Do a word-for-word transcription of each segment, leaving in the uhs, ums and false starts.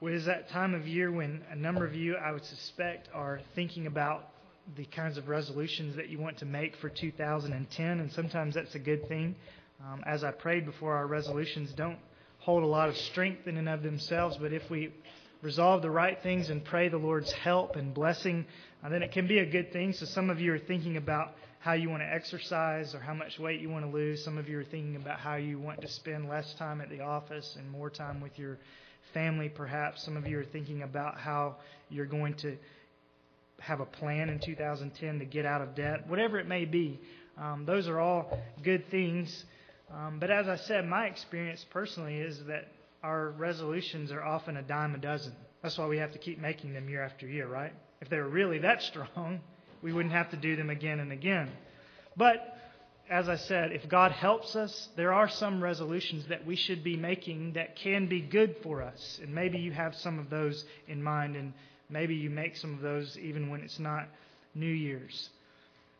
Well, it's that time of year when a number of you, I would suspect, are thinking about the kinds of resolutions that you want to make for two thousand ten, and sometimes that's a good thing. Um, as I prayed before, our resolutions don't hold a lot of strength in and of themselves, but if we resolve the right things and pray the Lord's help and blessing, uh, then it can be a good thing. So some of you are thinking about how you want to exercise or how much weight you want to lose. Some of you are thinking about how you want to spend less time at the office and more time with your family, perhaps. Some of you are thinking about how you're going to have a plan in two thousand ten to get out of debt. Whatever it may be, um, those are all good things. Um, but as I said, my experience personally is that our resolutions are often a dime a dozen. That's why we have to keep making them year after year, right? If they were really that strong, we wouldn't have to do them again and again. But, as I said, if God helps us, there are some resolutions that we should be making that can be good for us. And maybe you have some of those in mind, and maybe you make some of those even when it's not New Year's.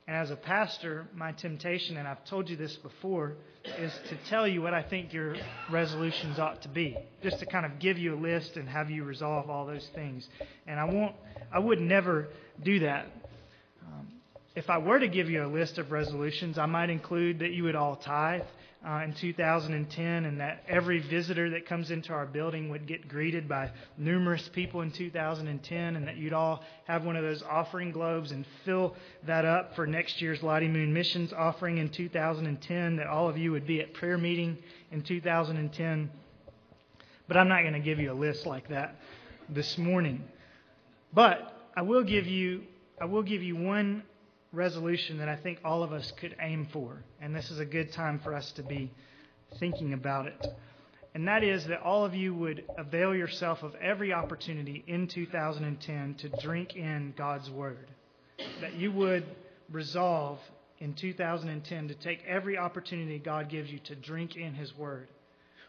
And as a pastor, my temptation, and I've told you this before, is to tell you what I think your resolutions ought to be, just to kind of give you a list and have you resolve all those things. And I won't, I would never do that. Um, if I were to give you a list of resolutions, I might include that you would all tithe uh, in two thousand ten, and that every visitor that comes into our building would get greeted by numerous people in two thousand ten, and that you'd all have one of those offering globes and fill that up for next year's Lottie Moon Missions offering in two thousand ten, that all of you would be at prayer meeting in two thousand ten. But I'm not going to give you a list like that this morning. But I will give you... I will give you one resolution that I think all of us could aim for, and this is a good time for us to be thinking about it. And that is that all of you would avail yourself of every opportunity in two thousand ten to drink in God's Word. That you would resolve in two thousand ten to take every opportunity God gives you to drink in His Word.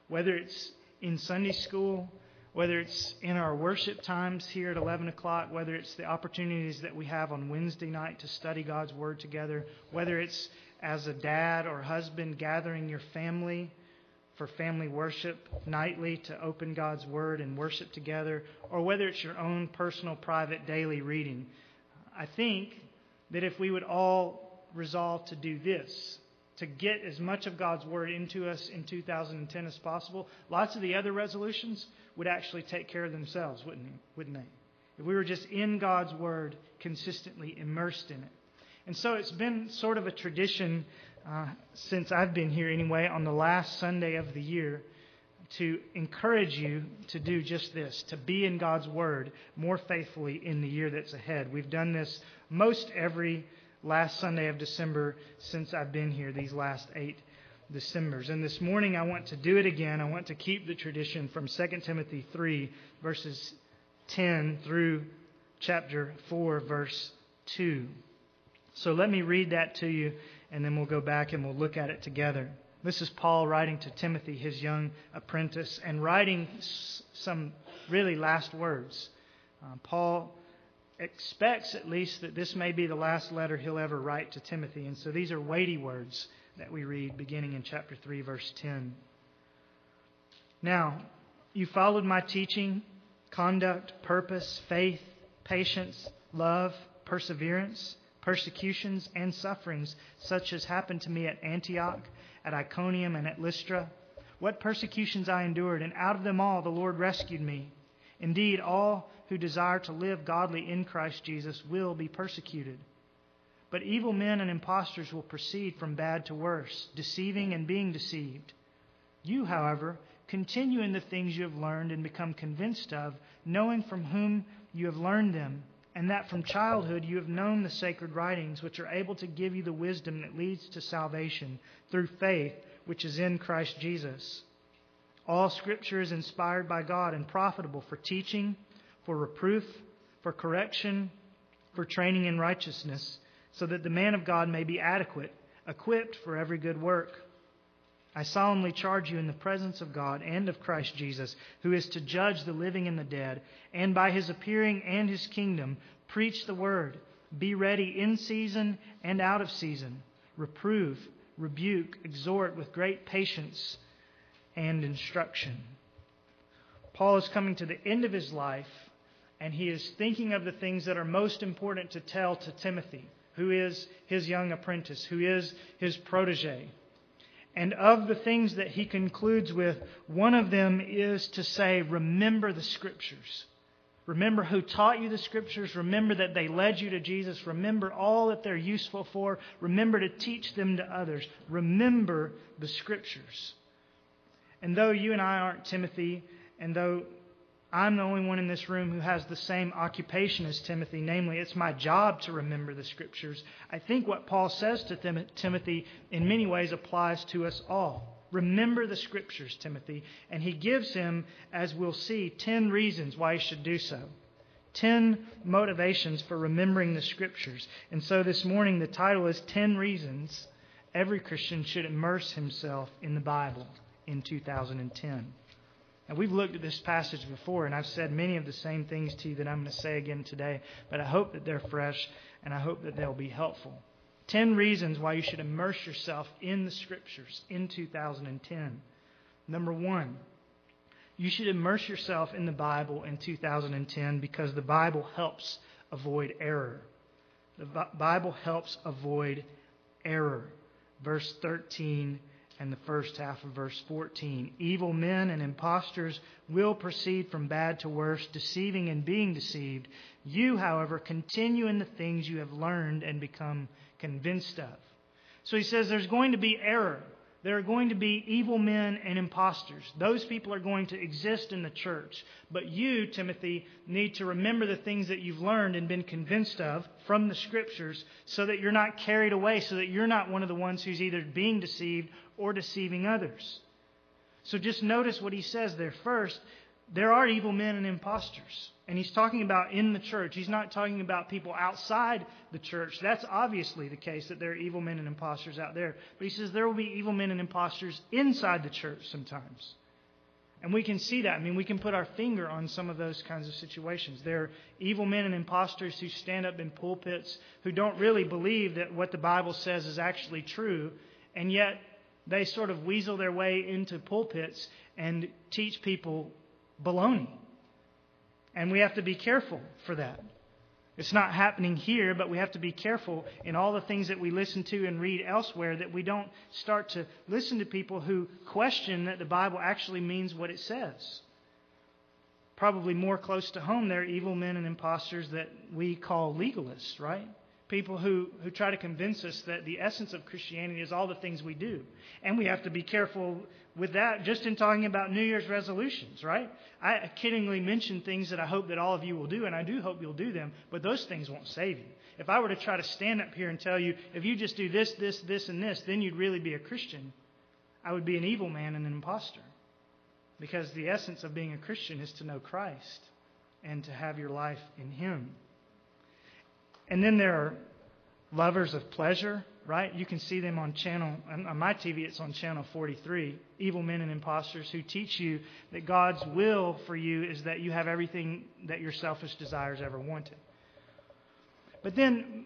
Whether it's in Sunday school, whether it's in our worship times here at eleven o'clock, whether it's the opportunities that we have on Wednesday night to study God's Word together, whether it's as a dad or husband gathering your family for family worship nightly to open God's Word and worship together, or whether it's your own personal, private, daily reading. I think that if we would all resolve to do this, to get as much of God's Word into us in two thousand ten as possible, lots of the other resolutions would actually take care of themselves, wouldn't they? Wouldn't they? If we were just in God's Word, consistently immersed in it. And so it's been sort of a tradition uh, since I've been here anyway, on the last Sunday of the year, to encourage you to do just this, to be in God's Word more faithfully in the year that's ahead. We've done this most every last Sunday of December since I've been here, these last eight Decembers. And this morning I want to do it again. I want to keep the tradition from Second Timothy three, verses ten through chapter four, verse two. So let me read that to you, and then we'll go back and we'll look at it together. This is Paul writing to Timothy, his young apprentice, and writing some really last words. Uh, Paul expects at least that this may be the last letter he'll ever write to Timothy. And so these are weighty words that we read beginning in chapter three, verse ten. Now, you followed my teaching, conduct, purpose, faith, patience, love, perseverance, persecutions, and sufferings, such as happened to me at Antioch, at Iconium, and at Lystra. What persecutions I endured, and out of them all the Lord rescued me. Indeed, all who desire to live godly in Christ Jesus will be persecuted. But evil men and impostors will proceed from bad to worse, deceiving and being deceived. You, however, continue in the things you have learned and become convinced of, knowing from whom you have learned them, and that from childhood you have known the sacred writings, which are able to give you the wisdom that leads to salvation through faith, which is in Christ Jesus. All Scripture is inspired by God and profitable for teaching, for reproof, for correction, for training in righteousness, so that the man of God may be adequate, equipped for every good work. I solemnly charge you in the presence of God and of Christ Jesus, who is to judge the living and the dead, and by His appearing and His kingdom, preach the word. Be ready in season and out of season. Reprove, rebuke, exhort with great patience and instruction. Paul is coming to the end of his life, and he is thinking of the things that are most important to tell to Timothy, who is his young apprentice, who is his protege. And of the things that he concludes with, one of them is to say, remember the Scriptures. Remember who taught you the Scriptures. Remember that they led you to Jesus. Remember all that they're useful for. Remember to teach them to others. Remember the Scriptures. And though you and I aren't Timothy, and though I'm the only one in this room who has the same occupation as Timothy, namely, it's my job to remember the Scriptures, I think what Paul says to Tim- Timothy in many ways applies to us all. Remember the Scriptures, Timothy. And he gives him, as we'll see, ten reasons why he should do so. Ten motivations for remembering the Scriptures. And so this morning the title is ten Reasons Every Christian Should Immerse Himself in the Bible in two thousand ten. And we've looked at this passage before, and I've said many of the same things to you that I'm going to say again today, but I hope that they're fresh, and I hope that they'll be helpful. Ten reasons why you should immerse yourself in the Scriptures in two thousand ten. Number one, you should immerse yourself in the Bible in two thousand ten because the Bible helps avoid error. The Bible helps avoid error. Verse thirteen says, and the first half of verse fourteen, evil men and impostors will proceed from bad to worse, deceiving and being deceived. You, however, continue in the things you have learned and become convinced of. So he says there's going to be error. There are going to be evil men and impostors. Those people are going to exist in the church. But you, Timothy, need to remember the things that you've learned and been convinced of from the Scriptures so that you're not carried away, so that you're not one of the ones who's either being deceived or deceiving others. So just notice what he says there. First, there are evil men and impostors. And he's talking about in the church. He's not talking about people outside the church. That's obviously the case, that there are evil men and impostors out there. But he says there will be evil men and impostors inside the church sometimes. And we can see that. I mean, we can put our finger on some of those kinds of situations. There are evil men and impostors who stand up in pulpits who don't really believe that what the Bible says is actually true, and yet they sort of weasel their way into pulpits and teach people baloney. And we have to be careful for that. It's not happening here, but we have to be careful in all the things that we listen to and read elsewhere that we don't start to listen to people who question that the Bible actually means what it says. Probably more close to home, there are evil men and impostors that we call legalists, right? People who, who try to convince us that the essence of Christianity is all the things we do. And we have to be careful with that just in talking about New Year's resolutions, right? I kiddingly mention things that I hope that all of you will do, and I do hope you'll do them, but those things won't save you. If I were to try to stand up here and tell you, if you just do this, this, this, and this, then you'd really be a Christian, I would be an evil man and an imposter. Because the essence of being a Christian is to know Christ and to have your life in Him. And then there are lovers of pleasure, right? You can see them on channel, on my T V, it's on channel forty-three, evil men and impostors who teach you that God's will for you is that you have everything that your selfish desires ever wanted. But then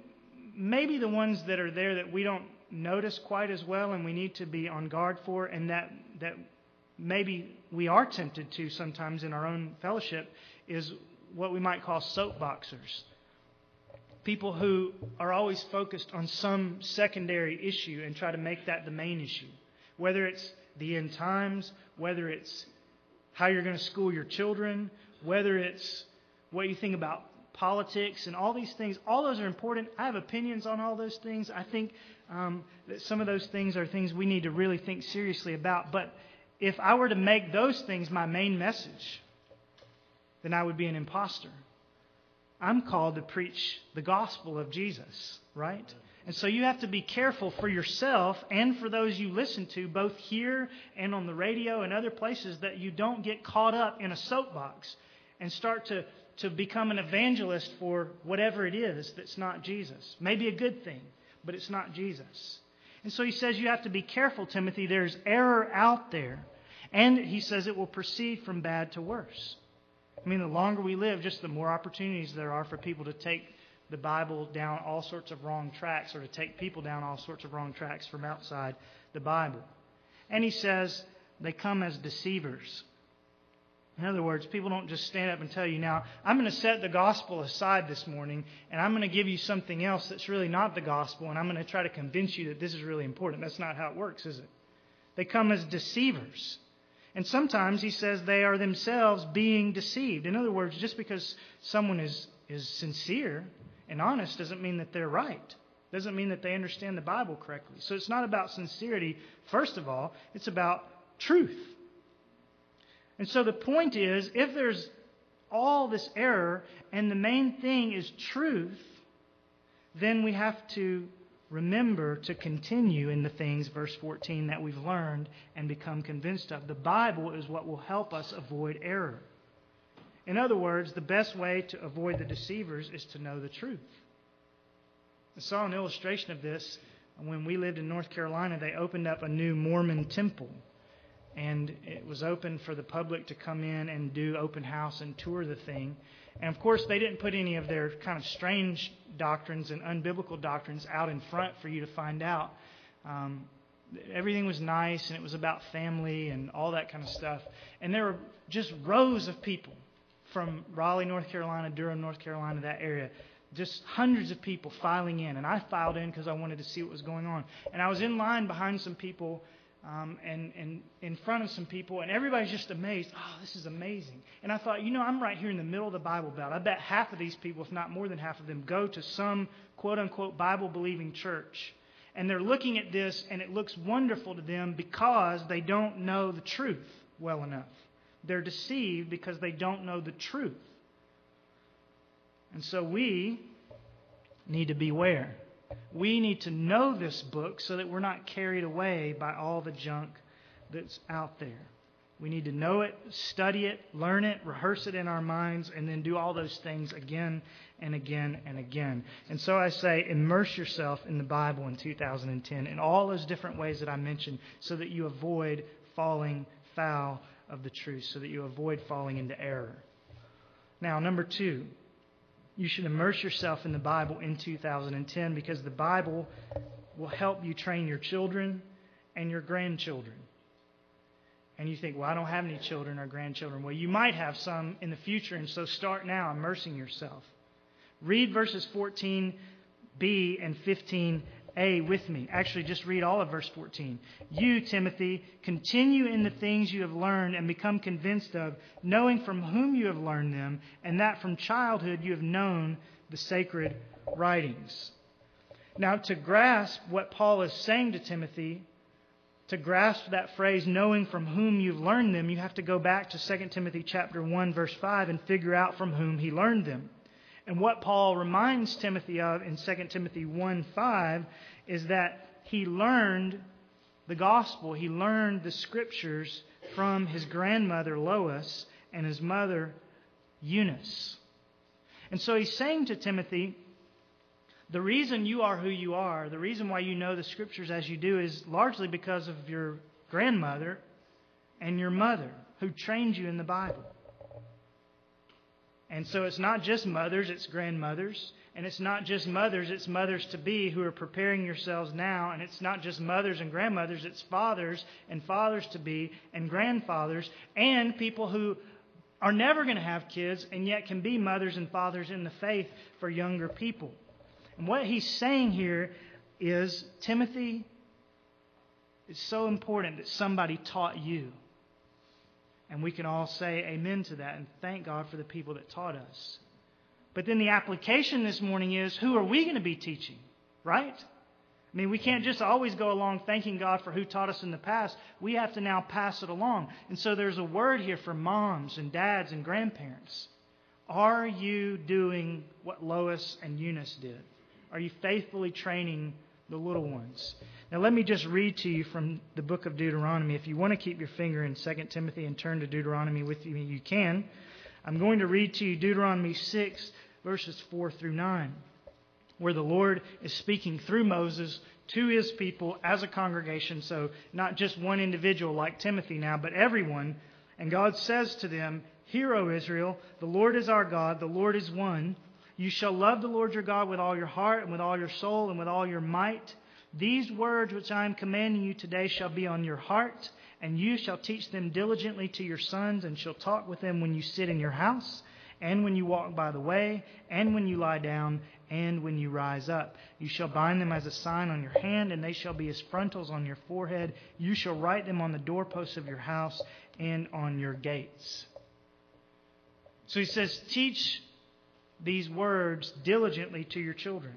maybe the ones that are there that we don't notice quite as well and we need to be on guard for, and that, that maybe we are tempted to sometimes in our own fellowship, is what we might call soapboxers. People who are always focused on some secondary issue and try to make that the main issue. Whether it's the end times, whether it's how you're going to school your children, whether it's what you think about politics and all these things. All those are important. I have opinions on all those things. I think um, that some of those things are things we need to really think seriously about. But if I were to make those things my main message, then I would be an imposter. I'm called to preach the gospel of Jesus, right? And so you have to be careful for yourself and for those you listen to, both here and on the radio and other places, that you don't get caught up in a soapbox and start to, to become an evangelist for whatever it is that's not Jesus. Maybe a good thing, but it's not Jesus. And so he says you have to be careful, Timothy. There's error out there. And he says it will proceed from bad to worse. I mean, the longer we live, just the more opportunities there are for people to take the Bible down all sorts of wrong tracks, or to take people down all sorts of wrong tracks from outside the Bible. And he says they come as deceivers. In other words, people don't just stand up and tell you, now, I'm going to set the gospel aside this morning, and I'm going to give you something else that's really not the gospel, and I'm going to try to convince you that this is really important. That's not how it works, is it? They come as deceivers. And sometimes he says they are themselves being deceived. In other words, just because someone is, is sincere and honest doesn't mean that they're right. Doesn't mean that they understand the Bible correctly. So it's not about sincerity, first of all. It's about truth. And so the point is, if there's all this error and the main thing is truth, then we have to remember to continue in the things, verse fourteen, that we've learned and become convinced of. The Bible is what will help us avoid error. In other words, the best way to avoid the deceivers is to know the truth. I saw an illustration of this when we lived in North Carolina. They opened up a new Mormon temple. And it was open for the public to come in and do open house and tour the thing. And, of course, they didn't put any of their kind of strange doctrines and unbiblical doctrines out in front for you to find out. Um, everything was nice, and it was about family and all that kind of stuff. And there were just rows of people from Raleigh, North Carolina, Durham, North Carolina, that area. Just hundreds of people filing in. And I filed in because I wanted to see what was going on. And I was in line behind some people Um, and, and in front of some people, and everybody's just amazed. Oh, this is amazing. And I thought, you know, I'm right here in the middle of the Bible Belt. I bet half of these people, if not more than half of them, go to some quote-unquote Bible-believing church. And they're looking at this, and it looks wonderful to them because they don't know the truth well enough. They're deceived because they don't know the truth. And so we need to beware. We need to know this book so that we're not carried away by all the junk that's out there. We need to know it, study it, learn it, rehearse it in our minds, and then do all those things again and again and again. And so I say, immerse yourself in the Bible in two thousand ten in all those different ways that I mentioned so that you avoid falling foul of the truth, so that you avoid falling into error. Now, number two. You should immerse yourself in the Bible in two thousand ten because the Bible will help you train your children and your grandchildren. And you think, well, I don't have any children or grandchildren. Well, you might have some in the future, and so start now immersing yourself. Read verses fourteen b and fifteen a with me. Actually, just read all of verse fourteen. You, Timothy, continue in the things you have learned and become convinced of, knowing from whom you have learned them, and that from childhood you have known the sacred writings. Now, to grasp what Paul is saying to Timothy, to grasp that phrase, knowing from whom you've learned them, you have to go back to Second Timothy chapter one, verse five, and figure out from whom he learned them. And what Paul reminds Timothy of in Second Timothy one five is that he learned the gospel, he learned the scriptures from his grandmother Lois and his mother Eunice. And so he's saying to Timothy, the reason you are who you are, the reason why you know the scriptures as you do is largely because of your grandmother and your mother who trained you in the Bible. And so it's not just mothers, it's grandmothers. And it's not just mothers, it's mothers-to-be who are preparing yourselves now. And it's not just mothers and grandmothers, it's fathers and fathers-to-be and grandfathers and people who are never going to have kids and yet can be mothers and fathers in the faith for younger people. And what he's saying here is, Timothy, it's so important that somebody taught you. And we can all say amen to that and thank God for the people that taught us. But then the application this morning is, who are we going to be teaching, right? I mean, we can't just always go along thanking God for who taught us in the past. We have to now pass it along. And so there's a word here for moms and dads and grandparents. Are you doing what Lois and Eunice did? Are you faithfully training the little ones? Now let me just read to you from the book of Deuteronomy. If you want to keep your finger in Second Timothy and turn to Deuteronomy with me, you can. I'm going to read to you Deuteronomy six, verses four through nine, where the Lord is speaking through Moses to his people as a congregation, so not just one individual like Timothy now, but everyone. And God says to them, "Hear, O Israel, the Lord is our God, the Lord is one. You shall love the Lord your God with all your heart and with all your soul and with all your might. These words which I am commanding you today shall be on your heart, and you shall teach them diligently to your sons, and shall talk with them when you sit in your house, and when you walk by the way, and when you lie down, and when you rise up. You shall bind them as a sign on your hand, and they shall be as frontals on your forehead. You shall write them on the doorposts of your house and on your gates. So he says, teach these words diligently to your children.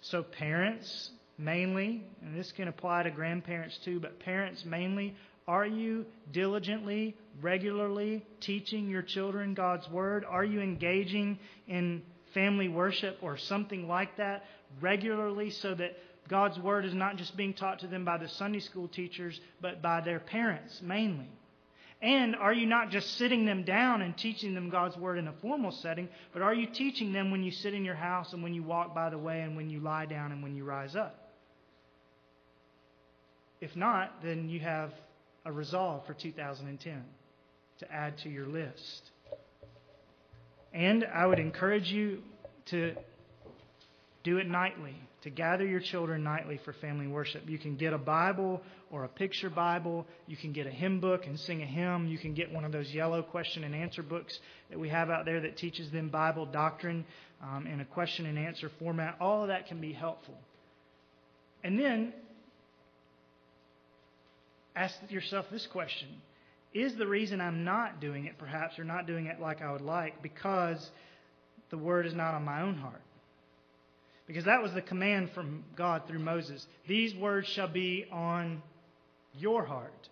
So parents, mainly, and this can apply to grandparents too, but parents mainly, are you diligently, regularly teaching your children God's Word? Are you engaging in family worship or something like that regularly, so that God's Word is not just being taught to them by the Sunday school teachers, but by their parents mainly? And are you not just sitting them down and teaching them God's Word in a formal setting, but are you teaching them when you sit in your house and when you walk by the way and when you lie down and when you rise up? If not, then you have a resolve for two thousand ten to add to your list. And I would encourage you to do it nightly, to gather your children nightly for family worship. You can get a Bible or a picture Bible. You can get a hymn book and sing a hymn. You can get one of those yellow question and answer books that we have out there that teaches them Bible doctrine um, in a question and answer format. All of that can be helpful. And then ask yourself this question. Is the reason I'm not doing it, perhaps, or not doing it like I would like, because the word is not on my own heart? Because that was the command from God through Moses. These words shall be on your heart,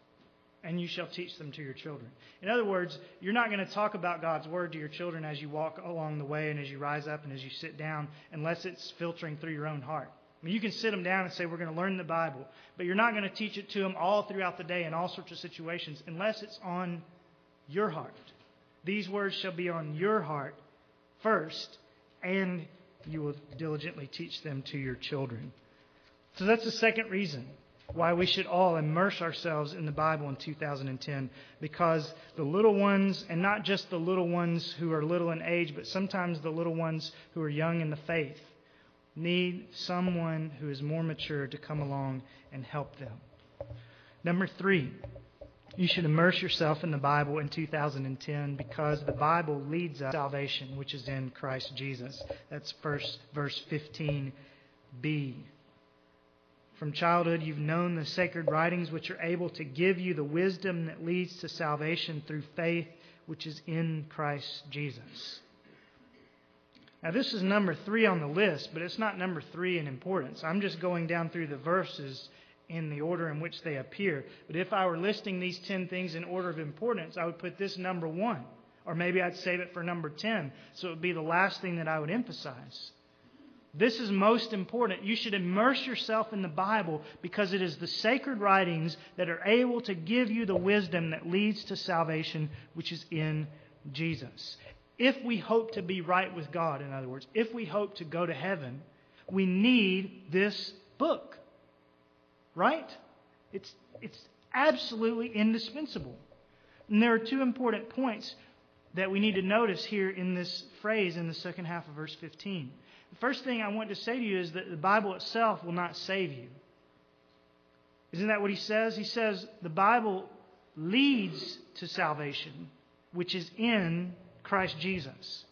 and you shall teach them to your children. In other words, you're not going to talk about God's word to your children as you walk along the way and as you rise up and as you sit down, unless it's filtering through your own heart. I mean, you can sit them down and say, we're going to learn the Bible, but you're not going to teach it to them all throughout the day in all sorts of situations unless it's on your heart. These words shall be on your heart first, and you will diligently teach them to your children. So that's the second reason why we should all immerse ourselves in the Bible in two thousand ten, because the little ones, and not just the little ones who are little in age, but sometimes the little ones who are young in the faith, need someone who is more mature to come along and help them. Number three, you should immerse yourself in the Bible in two thousand ten because the Bible leads us to salvation, which is in Christ Jesus. That's first verse fifteen b. From childhood you've known the sacred writings which are able to give you the wisdom that leads to salvation through faith, which is in Christ Jesus. Now, this is number three on the list, but it's not number three in importance. I'm just going down through the verses in the order in which they appear. But if I were listing these ten things in order of importance, I would put this number one. Or maybe I'd save it for number ten, so it would be the last thing that I would emphasize. This is most important. You should immerse yourself in the Bible because it is the sacred writings that are able to give you the wisdom that leads to salvation, which is in Jesus. If we hope to be right with God, in other words, if we hope to go to heaven, we need this book, right? It's, it's absolutely indispensable. And there are two important points that we need to notice here in this phrase in the second half of verse fifteen. The first thing I want to say to you is that the Bible itself will not save you. Isn't that what he says? He says the Bible leads to salvation, which is in Christ Jesus.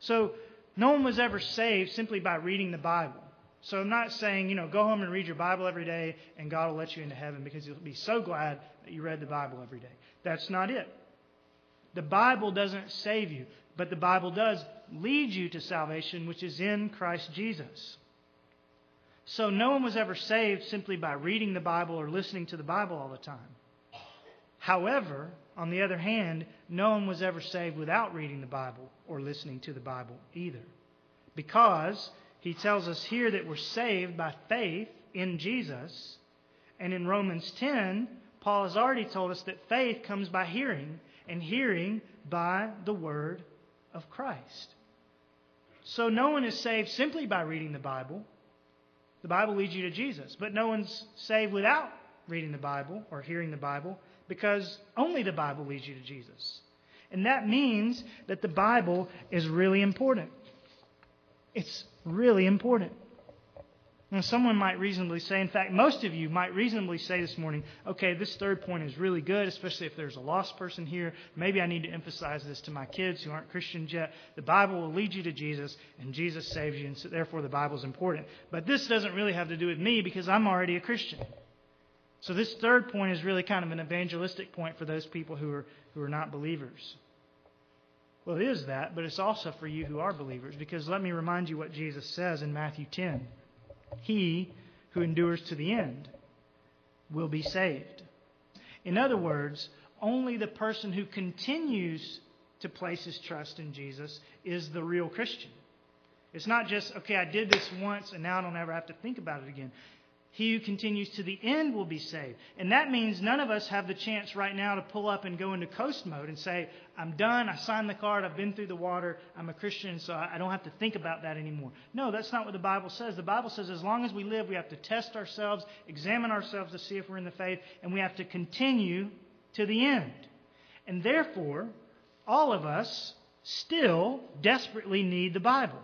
So no one was ever saved simply by reading the Bible. So I'm not saying, you know, go home and read your Bible every day and God will let you into heaven because you'll be so glad that you read the Bible every day. That's not it. The Bible doesn't save you, but the Bible does lead you to salvation, which is in Christ Jesus. So no one was ever saved simply by reading the Bible or listening to the Bible all the time. However, on the other hand, no one was ever saved without reading the Bible or listening to the Bible either. Because he tells us here that we're saved by faith in Jesus. And in Romans ten, Paul has already told us that faith comes by hearing, and hearing by the word of Christ. So no one is saved simply by reading the Bible. The Bible leads you to Jesus. But no one's saved without reading the Bible or hearing the Bible, because only the Bible leads you to Jesus. And that means that the Bible is really important. It's really important. And someone might reasonably say, in fact, most of you might reasonably say this morning, okay, this third point is really good, especially if there's a lost person here. Maybe I need to emphasize this to my kids who aren't Christians yet. The Bible will lead you to Jesus, and Jesus saves you, and so therefore the Bible's important. But this doesn't really have to do with me because I'm already a Christian. So this third point is really kind of an evangelistic point for those people who are who are not believers. Well, it is that, but it's also for you who are believers, because let me remind you what Jesus says in Matthew ten. He who endures to the end will be saved. In other words, only the person who continues to place his trust in Jesus is the real Christian. It's not just, okay, I did this once and now I don't ever have to think about it again. He who continues to the end will be saved. And that means none of us have the chance right now to pull up and go into coast mode and say, I'm done, I signed the card, I've been through the water, I'm a Christian, so I don't have to think about that anymore. No, that's not what the Bible says. The Bible says as long as we live, we have to test ourselves, examine ourselves to see if we're in the faith, and we have to continue to the end. And therefore, all of us still desperately need the Bible,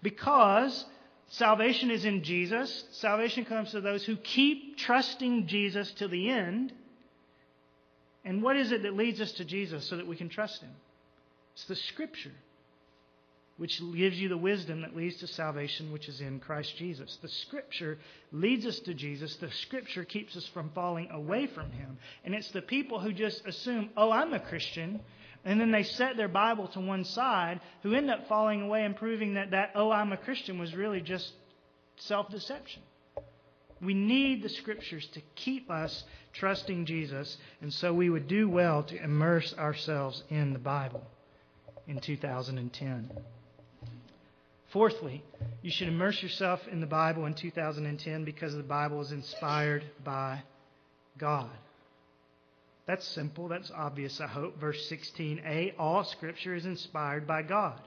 because salvation is in Jesus. Salvation comes to those who keep trusting Jesus to the end. And what is it that leads us to Jesus so that we can trust Him? It's the Scripture, which gives you the wisdom that leads to salvation, which is in Christ Jesus. The Scripture leads us to Jesus. The Scripture keeps us from falling away from Him. And it's the people who just assume, oh, I'm a Christian, and then they set their Bible to one side, who end up falling away and proving that that, oh, I'm a Christian, was really just self-deception. We need the Scriptures to keep us trusting Jesus, and so we would do well to immerse ourselves in the Bible in two thousand ten. Fourthly, you should immerse yourself in the Bible in two thousand ten because the Bible is inspired by God. That's simple. That's obvious, I hope. Verse sixteen a, all Scripture is inspired by God.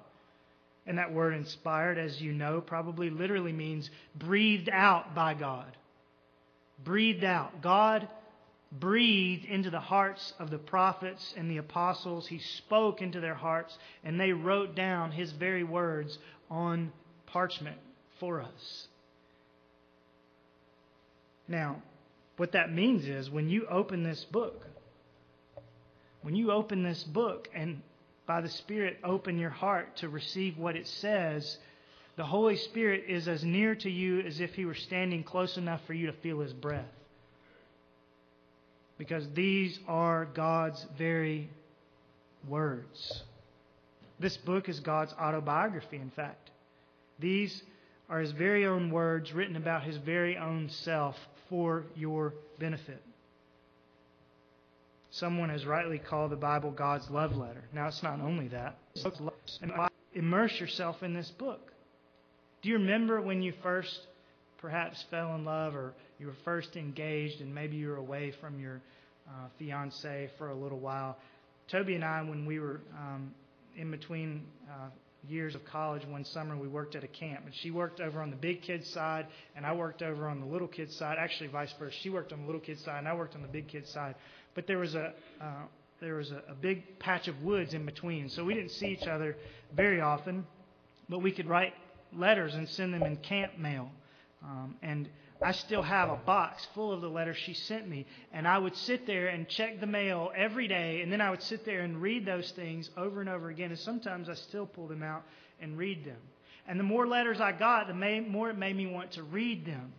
And that word inspired, as you know, probably literally means breathed out by God. Breathed out. God breathed into the hearts of the prophets and the apostles. He spoke into their hearts, and they wrote down His very words on parchment for us. Now, what that means is when you open this book, When you open this book and by the Spirit open your heart to receive what it says, the Holy Spirit is as near to you as if He were standing close enough for you to feel His breath. Because these are God's very words. This book is God's autobiography, in fact. These are His very own words written about His very own self for your benefit. Someone has rightly called the Bible God's love letter. Now, it's not only that. Immerse yourself in this book. Do you remember when you first perhaps fell in love, or you were first engaged, and maybe you were away from your uh, fiancé for a little while? Toby and I, when we were um, in between uh, years of college one summer, we worked at a camp. And she worked over on the big kid's side, and I worked over on the little kid's side. Actually, vice versa. She worked on the little kid's side, and I worked on the big kid's side. But there was a uh, there was a, a big patch of woods in between, so we didn't see each other very often. But we could write letters and send them in camp mail. Um, and I still have a box full of the letters she sent me. And I would sit there and check the mail every day, and then I would sit there and read those things over and over again. And sometimes I still pull them out and read them. And the more letters I got, the more it made me want to read them.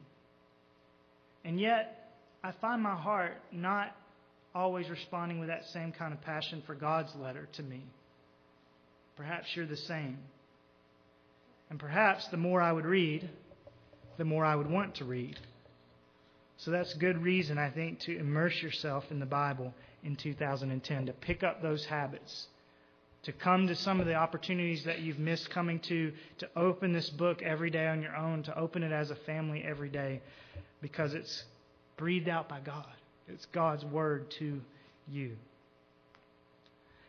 And yet, I find my heart not always responding with that same kind of passion for God's letter to me. Perhaps you're the same. And perhaps the more I would read, the more I would want to read. So that's good reason, I think, to immerse yourself in the Bible in two thousand ten, to pick up those habits, to come to some of the opportunities that you've missed coming to, to open this book every day on your own, to open it as a family every day, because it's breathed out by God. It's God's word to you.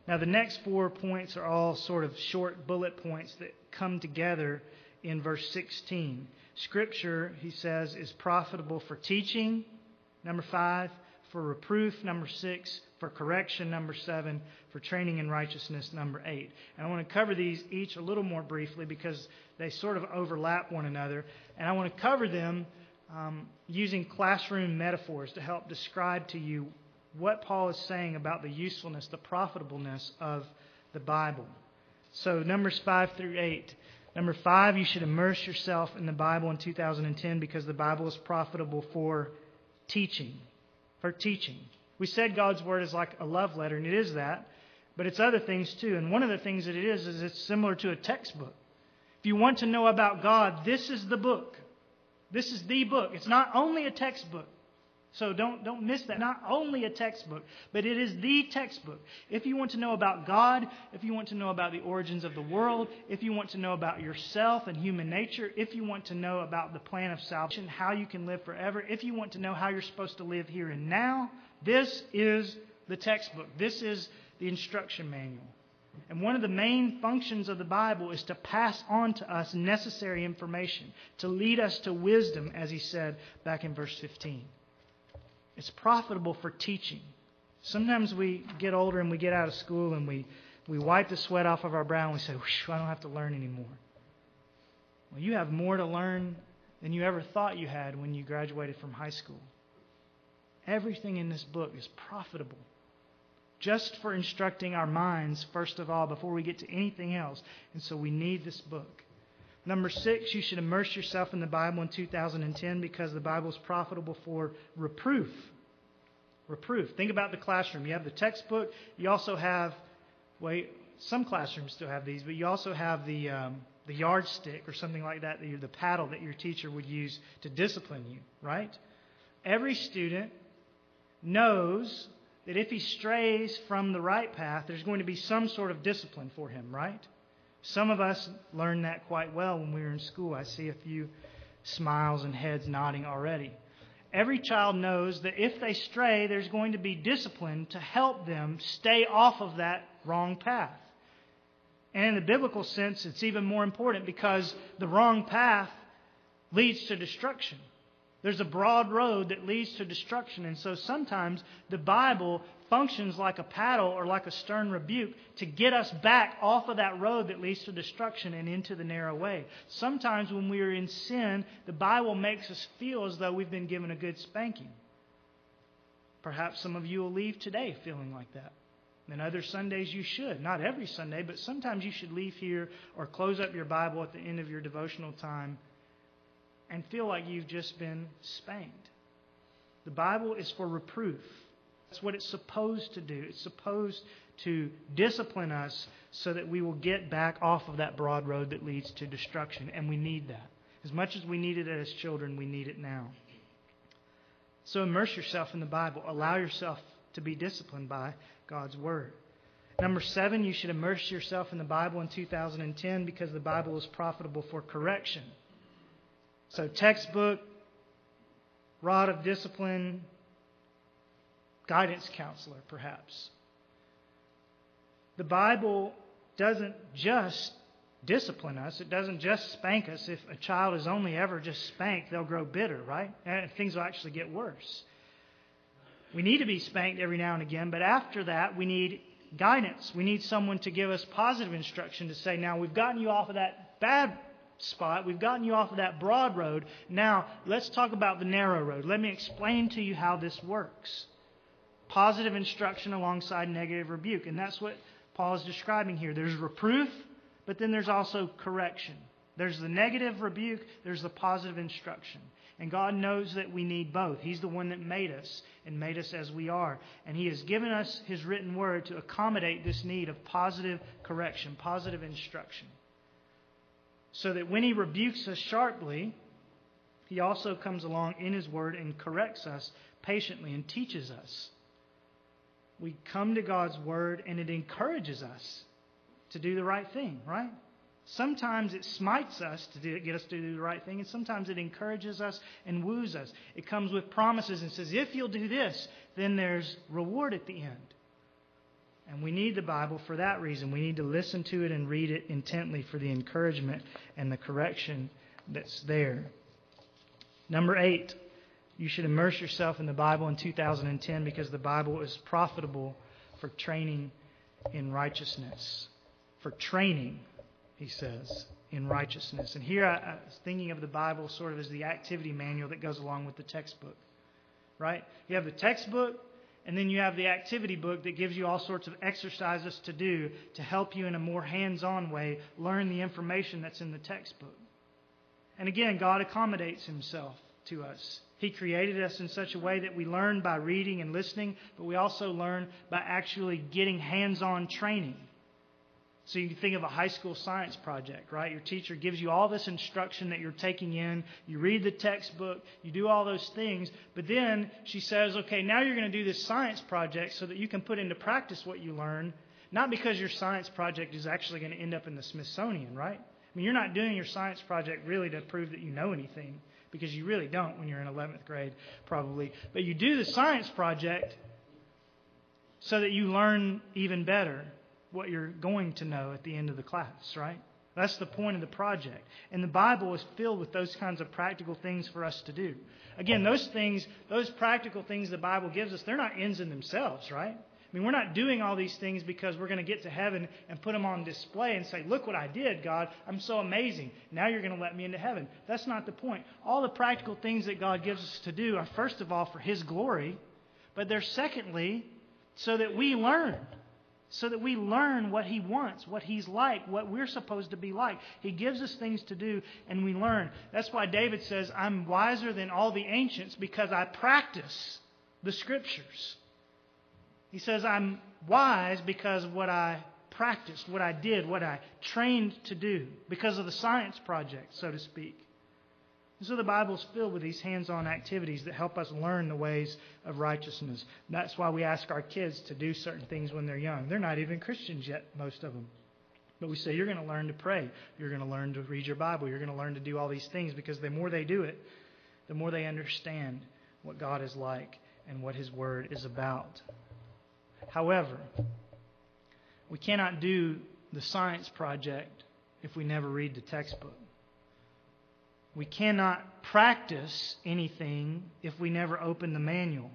Now, the next four points are all sort of short bullet points that come together in verse sixteen. Scripture, he says, is profitable for teaching, number five, for reproof, number six, for correction, number seven, for training in righteousness, number eight. And I want to cover these each a little more briefly because they sort of overlap one another. And I want to cover them um, using classroom metaphors to help describe to you what Paul is saying about the usefulness, the profitableness of the Bible. So numbers five through eight. Number five, you should immerse yourself in the Bible in two thousand ten because the Bible is profitable for teaching. For teaching. We said God's Word is like a love letter, and it is that, but it's other things too. And one of the things that it is, is it's similar to a textbook. If you want to know about God, this is the book. This is the book. It's not only a textbook. So don't, don't miss that. Not only a textbook, but it is the textbook. If you want to know about God, if you want to know about the origins of the world, if you want to know about yourself and human nature, if you want to know about the plan of salvation, how you can live forever, if you want to know how you're supposed to live here and now, this is the textbook. This is the instruction manual. And one of the main functions of the Bible is to pass on to us necessary information, to lead us to wisdom, as he said back in verse fifteen. It's profitable for teaching. Sometimes we get older and we get out of school and we, we wipe the sweat off of our brow and we say, I don't have to learn anymore. Well, you have more to learn than you ever thought you had when you graduated from high school. Everything in this book is profitable. Just for instructing our minds, first of all, before we get to anything else. And so we need this book. Number six, you should immerse yourself in the Bible in two thousand ten because the Bible is profitable for reproof. Reproof. Think about the classroom. You have the textbook. You also have, wait, some classrooms still have these, but you also have the um, the yardstick or something like that, the paddle that your teacher would use to discipline you, right? Every student knows that if he strays from the right path, there's going to be some sort of discipline for him, right? Some of us learned that quite well when we were in school. I see a few smiles and heads nodding already. Every child knows that if they stray, there's going to be discipline to help them stay off of that wrong path. And in the biblical sense, it's even more important because the wrong path leads to destruction. There's a broad road that leads to destruction. And so sometimes the Bible functions like a paddle or like a stern rebuke to get us back off of that road that leads to destruction and into the narrow way. Sometimes when we are in sin, the Bible makes us feel as though we've been given a good spanking. Perhaps some of you will leave today feeling like that. And other Sundays you should. Not every Sunday, but sometimes you should leave here or close up your Bible at the end of your devotional time and feel like you've just been spanked. The Bible is for reproof. That's what it's supposed to do. It's supposed to discipline us so that we will get back off of that broad road that leads to destruction. And we need that. As much as we needed it as children, we need it now. So immerse yourself in the Bible. Allow yourself to be disciplined by God's Word. Number seven, you should immerse yourself in the Bible in two thousand ten because the Bible is profitable for correction. So textbook, rod of discipline, guidance counselor, perhaps. The Bible doesn't just discipline us. It doesn't just spank us. If a child is only ever just spanked, they'll grow bitter, right? And things will actually get worse. We need to be spanked every now and again, but after that, we need guidance. We need someone to give us positive instruction to say, now we've gotten you off of that bad spot. We've gotten you off of that broad road. Now, let's talk about the narrow road. Let me explain to you how this works. Positive instruction alongside negative rebuke. And that's what Paul is describing here. There's reproof, but then there's also correction. There's the negative rebuke. There's the positive instruction. And God knows that we need both. He's the one that made us and made us as we are. And He has given us His written Word to accommodate this need of positive correction, positive instruction. So that when He rebukes us sharply, He also comes along in His Word and corrects us patiently and teaches us. We come to God's Word and it encourages us to do the right thing, right? Sometimes it smites us to do, get us to do the right thing, and sometimes it encourages us and woos us. It comes with promises and says, if you'll do this, then there's reward at the end. And we need the Bible for that reason. We need to listen to it and read it intently for the encouragement and the correction that's there. Number eight, You should immerse yourself in the Bible in two thousand ten because the Bible is profitable for training in righteousness. For training, he says, in righteousness. And here I, I was thinking of the Bible sort of as the activity manual that goes along with the textbook. Right? You have the textbook, and then you have the activity book that gives you all sorts of exercises to do to help you in a more hands-on way learn the information that's in the textbook. And again, God accommodates himself to us. He created us in such a way that we learn by reading and listening, but we also learn by actually getting hands-on training. So you can think of a high school science project, right? Your teacher gives you all this instruction that you're taking in. You read the textbook. You do all those things. But then she says, okay, now you're going to do this science project so that you can put into practice what you learn. Not because your science project is actually going to end up in the Smithsonian, right? I mean, you're not doing your science project really to prove that you know anything, because you really don't when you're in eleventh grade, probably. But you do the science project so that you learn even better what you're going to know at the end of the class, right? That's the point of the project. And the Bible is filled with those kinds of practical things for us to do. Again, those things, those practical things the Bible gives us, they're not ends in themselves, right? I mean, we're not doing all these things because we're going to get to heaven and put them on display and say, look what I did, God. I'm so amazing. Now you're going to let me into heaven. That's not the point. All the practical things that God gives us to do are, first of all, for His glory, but they're secondly, so that we learn. So that we learn what He wants, what He's like, what we're supposed to be like. He gives us things to do, and we learn. That's why David says, I'm wiser than all the ancients because I practice the Scriptures. He says, I'm wise because of what I practiced, what I did, what I trained to do, because of the science project, so to speak. And so the Bible's filled with these hands-on activities that help us learn the ways of righteousness. That's why we ask our kids to do certain things when they're young. They're not even Christians yet, most of them. But we say, you're going to learn to pray. You're going to learn to read your Bible. You're going to learn to do all these things, because the more they do it, the more they understand what God is like and what His Word is about. However, we cannot do the science project if we never read the textbook. We cannot practice anything if we never open the manual.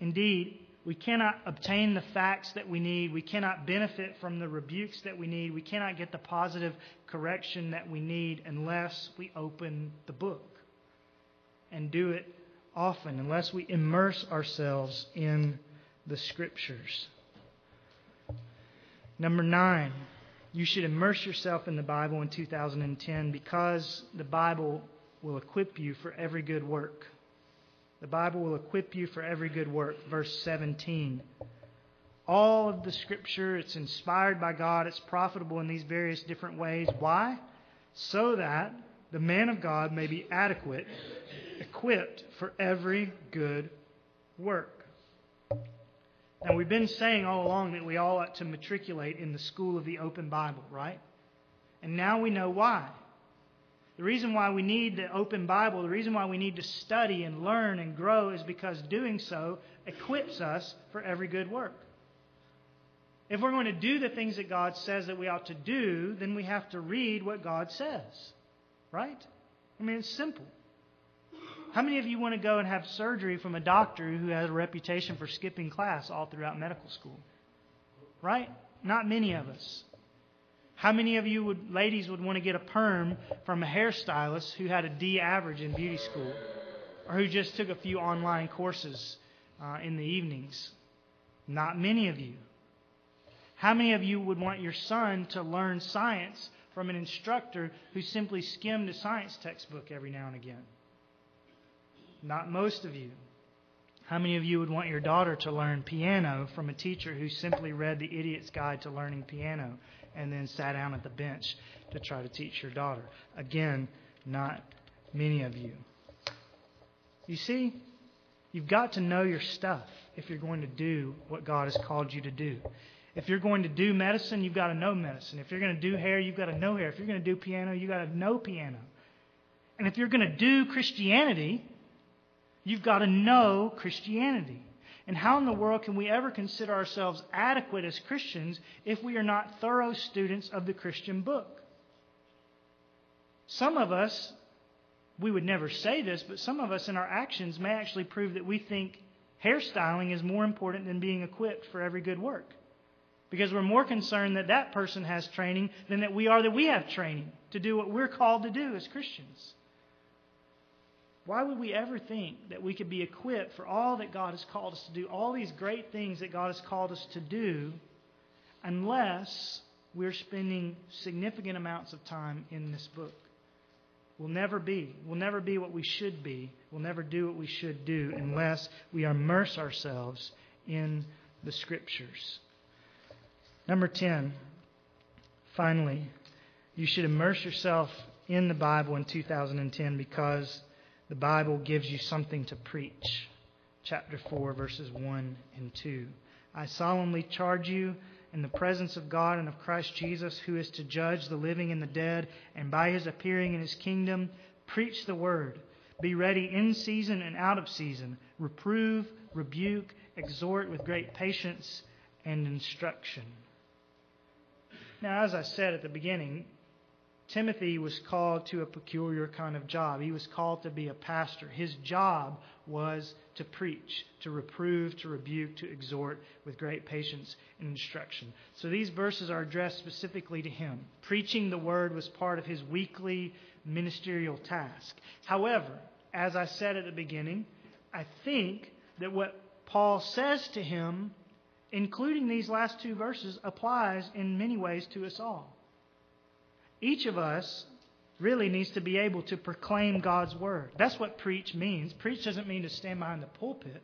Indeed, we cannot obtain the facts that we need. We cannot benefit from the rebukes that we need. We cannot get the positive correction that we need unless we open the book and do it often, unless we immerse ourselves in the Scriptures. Number nine. You should immerse yourself in the Bible in two thousand ten because the Bible will equip you for every good work. The Bible will equip you for every good work. Verse seventeen. All of the Scripture, it's inspired by God. It's profitable in these various different ways. Why? So that the man of God may be adequate, equipped for every good work. Now, we've been saying all along that we all ought to matriculate in the school of the open Bible, right? And now we know why. The reason why we need the open Bible, the reason why we need to study and learn and grow, is because doing so equips us for every good work. If we're going to do the things that God says that we ought to do, then we have to read what God says, right? I mean, it's simple. How many of you want to go and have surgery from a doctor who has a reputation for skipping class all throughout medical school? Right? Not many of us. How many of you would, ladies would want to get a perm from a hairstylist who had a D average in beauty school, or who just took a few online courses uh, in the evenings? Not many of you. How many of you would want your son to learn science from an instructor who simply skimmed a science textbook every now and again? Not most of you. How many of you would want your daughter to learn piano from a teacher who simply read The Idiot's Guide to Learning Piano and then sat down at the bench to try to teach your daughter? Again, not many of you. You see, you've got to know your stuff if you're going to do what God has called you to do. If you're going to do medicine, you've got to know medicine. If you're going to do hair, you've got to know hair. If you're going to do piano, you've got to know piano. And if you're going to do Christianity, you've got to know Christianity. And how in the world can we ever consider ourselves adequate as Christians if we are not thorough students of the Christian book? Some of us we would never say this, but some of us in our actions may actually prove that we think hairstyling is more important than being equipped for every good work. Because we're more concerned that that person has training than that we are that we have training to do what we're called to do as Christians. Why would we ever think that we could be equipped for all that God has called us to do, all these great things that God has called us to do, unless we're spending significant amounts of time in this book? We'll never be. We'll never be what we should be. We'll never do what we should do unless we immerse ourselves in the Scriptures. Number ten, finally, you should immerse yourself in the Bible in two thousand ten because the Bible gives you something to preach. Chapter four, verses one and two. I solemnly charge you in the presence of God and of Christ Jesus, who is to judge the living and the dead, and by his appearing in his kingdom, preach the word. Be ready in season and out of season. Reprove, rebuke, exhort with great patience and instruction. Now, as I said at the beginning, Timothy was called to a peculiar kind of job. He was called to be a pastor. His job was to preach, to reprove, to rebuke, to exhort with great patience and instruction. So these verses are addressed specifically to him. Preaching the word was part of his weekly ministerial task. However, as I said at the beginning, I think that what Paul says to him, including these last two verses, applies in many ways to us all. Each of us really needs to be able to proclaim God's word. That's what preach means. Preach doesn't mean to stand behind the pulpit.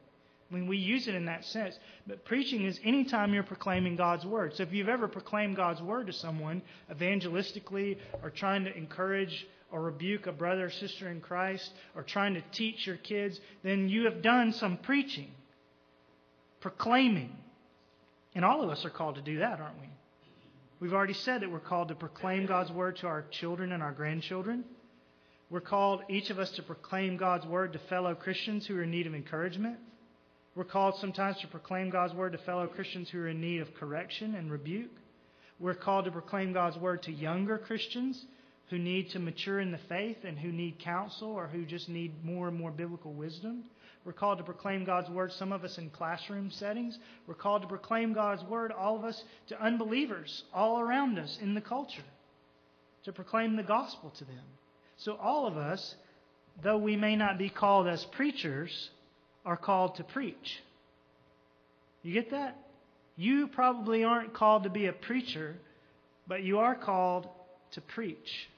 I mean, we use it in that sense. But preaching is any time you're proclaiming God's word. So if you've ever proclaimed God's word to someone evangelistically, or trying to encourage or rebuke a brother or sister in Christ, or trying to teach your kids, then you have done some preaching, proclaiming. And all of us are called to do that, aren't we? We've already said that we're called to proclaim God's word to our children and our grandchildren. We're called, each of us, to proclaim God's word to fellow Christians who are in need of encouragement. We're called sometimes to proclaim God's word to fellow Christians who are in need of correction and rebuke. We're called to proclaim God's word to younger Christians who need to mature in the faith and who need counsel or who just need more and more biblical wisdom. We're called to proclaim God's word, some of us in classroom settings. We're called to proclaim God's word, all of us, to unbelievers all around us in the culture, to proclaim the gospel to them. So all of us, though we may not be called as preachers, are called to preach. You get that? You probably aren't called to be a preacher, but you are called to preach.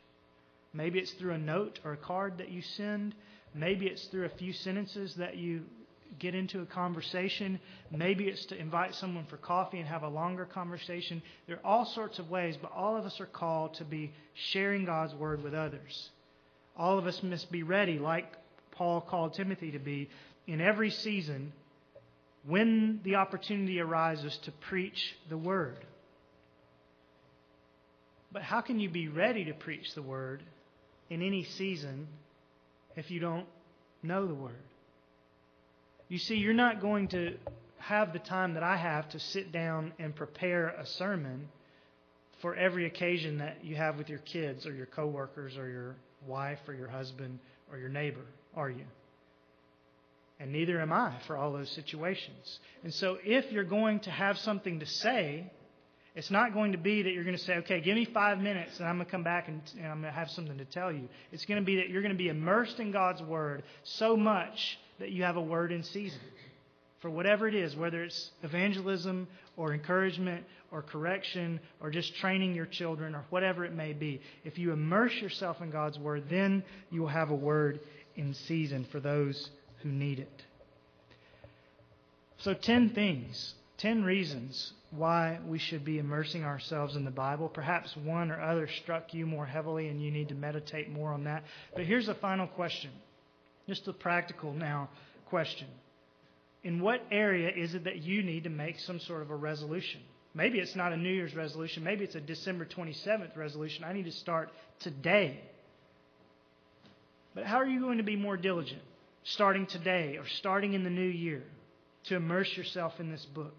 Maybe it's through a note or a card that you send. Maybe it's through a few sentences that you get into a conversation. Maybe it's to invite someone for coffee and have a longer conversation. There are all sorts of ways, but all of us are called to be sharing God's word with others. All of us must be ready, like Paul called Timothy to be, in every season when the opportunity arises to preach the word. But how can you be ready to preach the word in any season if you don't know the word? You see, you're not going to have the time that I have to sit down and prepare a sermon for every occasion that you have with your kids or your coworkers or your wife or your husband or your neighbor, are you? And neither am I for all those situations. And so if you're going to have something to say, it's not going to be that you're going to say, okay, give me five minutes and I'm going to come back and, and I'm going to have something to tell you. It's going to be that you're going to be immersed in God's word so much that you have a word in season for whatever it is, whether it's evangelism or encouragement or correction or just training your children or whatever it may be. If you immerse yourself in God's word, then you will have a word in season for those who need it. So ten things, ten reasons why we should be immersing ourselves in the Bible. Perhaps one or other struck you more heavily and you need to meditate more on that. But here's the final question. Just a practical now question. In what area is it that you need to make some sort of a resolution? Maybe it's not a New Year's resolution. Maybe it's a December twenty-seventh resolution. I need to start today. But how are you going to be more diligent starting today or starting in the new year to immerse yourself in this book?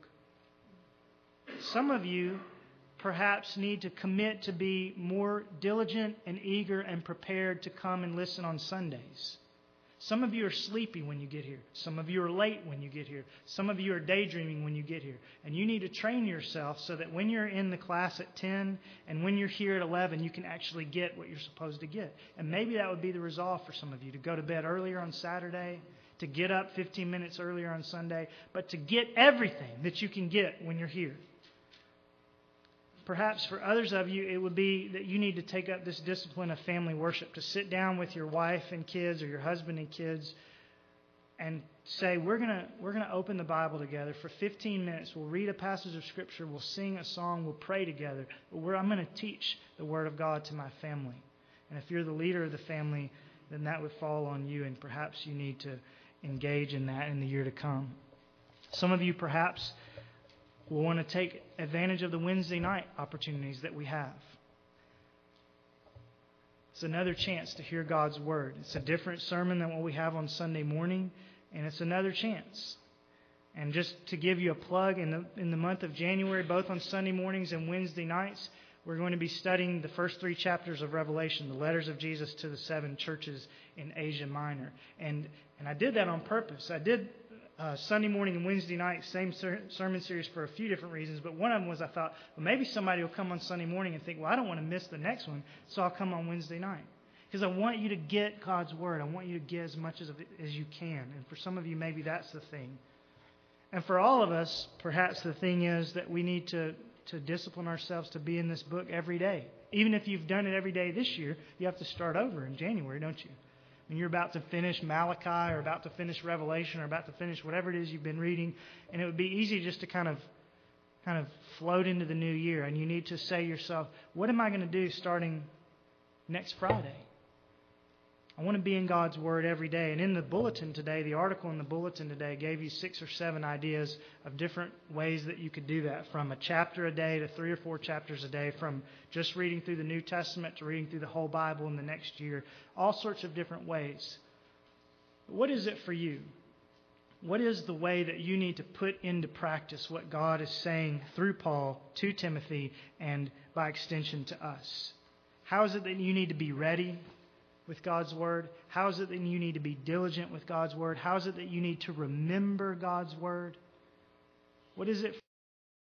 Some of you perhaps need to commit to be more diligent and eager and prepared to come and listen on Sundays. Some of you are sleepy when you get here. Some of you are late when you get here. Some of you are daydreaming when you get here. And you need to train yourself so that when you're in the class at ten and when you're here at eleven, you can actually get what you're supposed to get. And maybe that would be the resolve for some of you, to go to bed earlier on Saturday, to get up fifteen minutes earlier on Sunday, but to get everything that you can get when you're here. Perhaps for others of you, it would be that you need to take up this discipline of family worship, to sit down with your wife and kids or your husband and kids and say, we're going to we're going to open the Bible together for fifteen minutes. We'll read a passage of Scripture. We'll sing a song. We'll pray together. But we're, I'm going to teach the Word of God to my family. And if you're the leader of the family, then that would fall on you, and perhaps you need to engage in that in the year to come. Some of you perhaps we'll want to take advantage of the Wednesday night opportunities that we have. It's another chance to hear God's Word. It's a different sermon than what we have on Sunday morning, and it's another chance. And just to give you a plug, in the, in the month of January, both on Sunday mornings and Wednesday nights, we're going to be studying the first three chapters of Revelation, the letters of Jesus to the seven churches in Asia Minor. And, and I did that on purpose. I did... Uh, Sunday morning and Wednesday night, same ser- sermon series for a few different reasons. But one of them was I thought, well, maybe somebody will come on Sunday morning and think, well, I don't want to miss the next one, so I'll come on Wednesday night. Because I want you to get God's Word. I want you to get as much as, as you can. And for some of you, maybe that's the thing. And for all of us, perhaps the thing is that we need to, to discipline ourselves to be in this book every day. Even if you've done it every day this year, you have to start over in January, don't you? And you're about to finish Malachi or about to finish Revelation or about to finish whatever it is you've been reading. And it would be easy just to kind of kind of float into the new year. And you need to say to yourself, what am I going to do starting next Friday? I want to be in God's Word every day. And in the bulletin today, the article in the bulletin today gave you six or seven ideas of different ways that you could do that, from a chapter a day to three or four chapters a day, from just reading through the New Testament to reading through the whole Bible in the next year, all sorts of different ways. What is it for you? What is the way that you need to put into practice what God is saying through Paul to Timothy and by extension to us? How is it that you need to be ready with God's Word? How is it that you need to be diligent with God's Word? How is it that you need to remember God's Word? What is it